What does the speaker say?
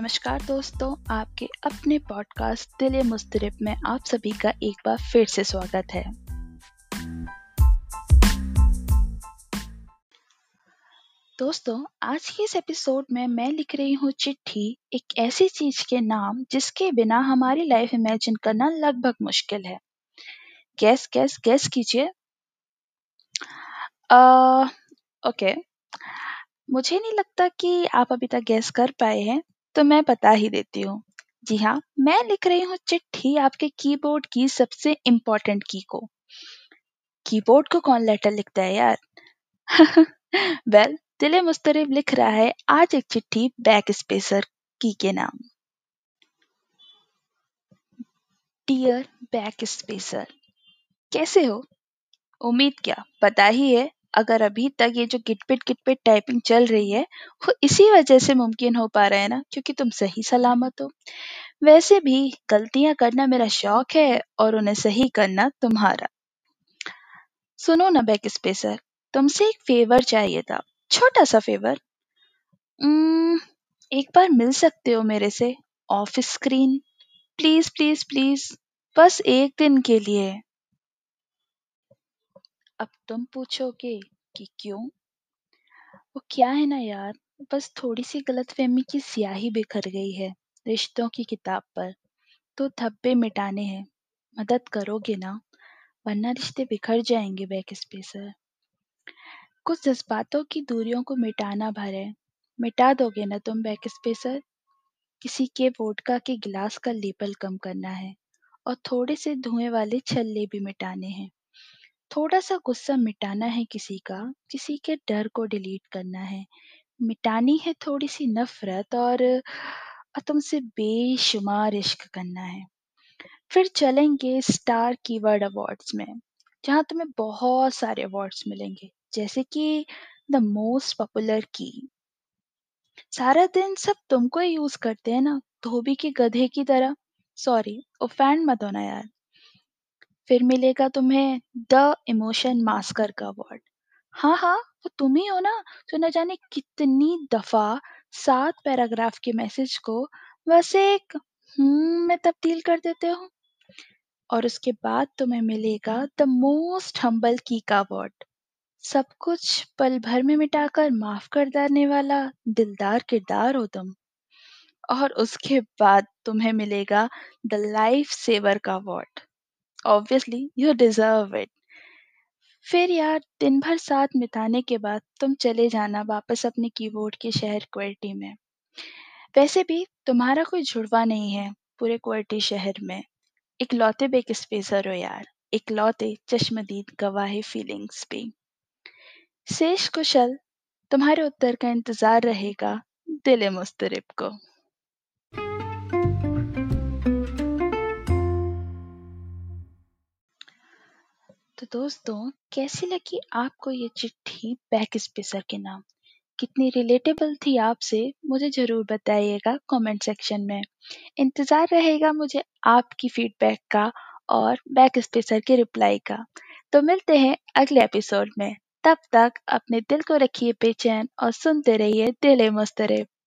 नमस्कार दोस्तों, आपके अपने पॉडकास्ट दिले मुस्तरिब में आप सभी का एक बार फिर से स्वागत है। दोस्तों, आज के इस एपिसोड में मैं लिख रही हूँ चिट्ठी, एक ऐसी चीज के नाम जिसके बिना हमारी लाइफ इमेजिन करना लगभग मुश्किल है। गैस गैस गैस कीजिए। ओके, मुझे नहीं लगता कि आप अभी तक गैस कर पाए हैं, तो मैं बता ही देती हूँ। जी हाँ, मैं लिख रही हूँ चिट्ठी आपके कीबोर्ड की सबसे इम्पोर्टेंट की को। कीबोर्ड को कौन लेटर लिखता है यार। वेल, दिले मुस्तरिब लिख रहा है आज एक चिट्ठी बैक स्पेसर की के नाम। डियर बैक स्पेसर, कैसे हो? उम्मीद क्या, पता ही है अगर अभी तक ये जो गिटपिट टाइपिंग चल रही है वो इसी वजह से मुमकिन हो पा रहा है ना, क्योंकि तुम सही सलामत हो। वैसे भी गलतियां करना मेरा शौक है और उन्हें सही करना तुम्हारा। सुनो ना बैक स्पेसर, तुमसे एक फेवर चाहिए था, छोटा सा फेवर। एक बार मिल सकते हो मेरे से off screen? Please please please, बस एक दिन के लिए। अब तुम पूछोगे कि क्यों? वो क्या है ना यार, बस थोड़ी सी गलतफहमी की स्याही बिखर गई है रिश्तों की किताब पर, तो धब्बे मिटाने हैं। मदद करोगे ना, वरना रिश्ते बिखर जाएंगे बैक स्पेसर। कुछ जज्बातों की दूरियों को मिटाना भर है, मिटा दोगे ना तुम बैक स्पेसर? किसी के वोडका के गिलास का लेबल कम करना है और थोड़े से धुएं वाले छल्ले भी मिटाने हैं। थोड़ा सा गुस्सा मिटाना है किसी का, किसी के डर को डिलीट करना है, मिटानी है थोड़ी सी नफरत और तुमसे बेशुमार इश्क करना है। फिर चलेंगे स्टार कीवर्ड अवार्ड्स में, जहाँ तुम्हें बहुत सारे अवार्ड्स मिलेंगे, जैसे कि द मोस्ट पॉपुलर की। सारा दिन सब तुमको ही यूज करते हैं ना, धोबी के गधे की तरह। सॉरी, ऑफेंड मत होना यार। फिर मिलेगा तुम्हें द इमोशन मास्कर का अवार्ड। हाँ, वो तुम ही हो ना, जो न जाने कितनी दफा 7 पैराग्राफ के मैसेज को बस एक में तब्दील कर देते हो। और उसके बाद तुम्हें मिलेगा द मोस्ट हम्बल की का अवार्ड। सब कुछ पल भर में मिटाकर माफ कर देने वाला दिलदार किरदार हो तुम। और उसके बाद तुम्हें मिलेगा द लाइफ सेवर का award. Obviously, you deserve it. फिर यार, दिन भर साथ मिताने के बाद तुम चले जाना वापस अपने कीबोर्ड के शहर क्वेटी में। वैसे भी तुम्हारा कोई जुड़वा नहीं है पूरे क्वेटी शहर में। इकलौते बैक स्पेसर हो यार, इकलौते चश्मदीद गवाहे फीलिंग्स पे। शेष कुशल, तुम्हारे उत्तर का इंतजार रहेगा दिले मुस्तरिब को। तो दोस्तों, कैसी लगी आपको ये चिट्ठी बैक स्पेसर के नाम? कितनी रिलेटेबल थी आपसे, मुझे ज़रूर बताइएगा कमेंट सेक्शन में। इंतज़ार रहेगा मुझे आपकी फीडबैक का और बैक स्पेसर के रिप्लाई का। तो मिलते हैं अगले एपिसोड में। तब तक अपने दिल को रखिए बेचैन और सुनते रहिए दिले मुस्तरिब।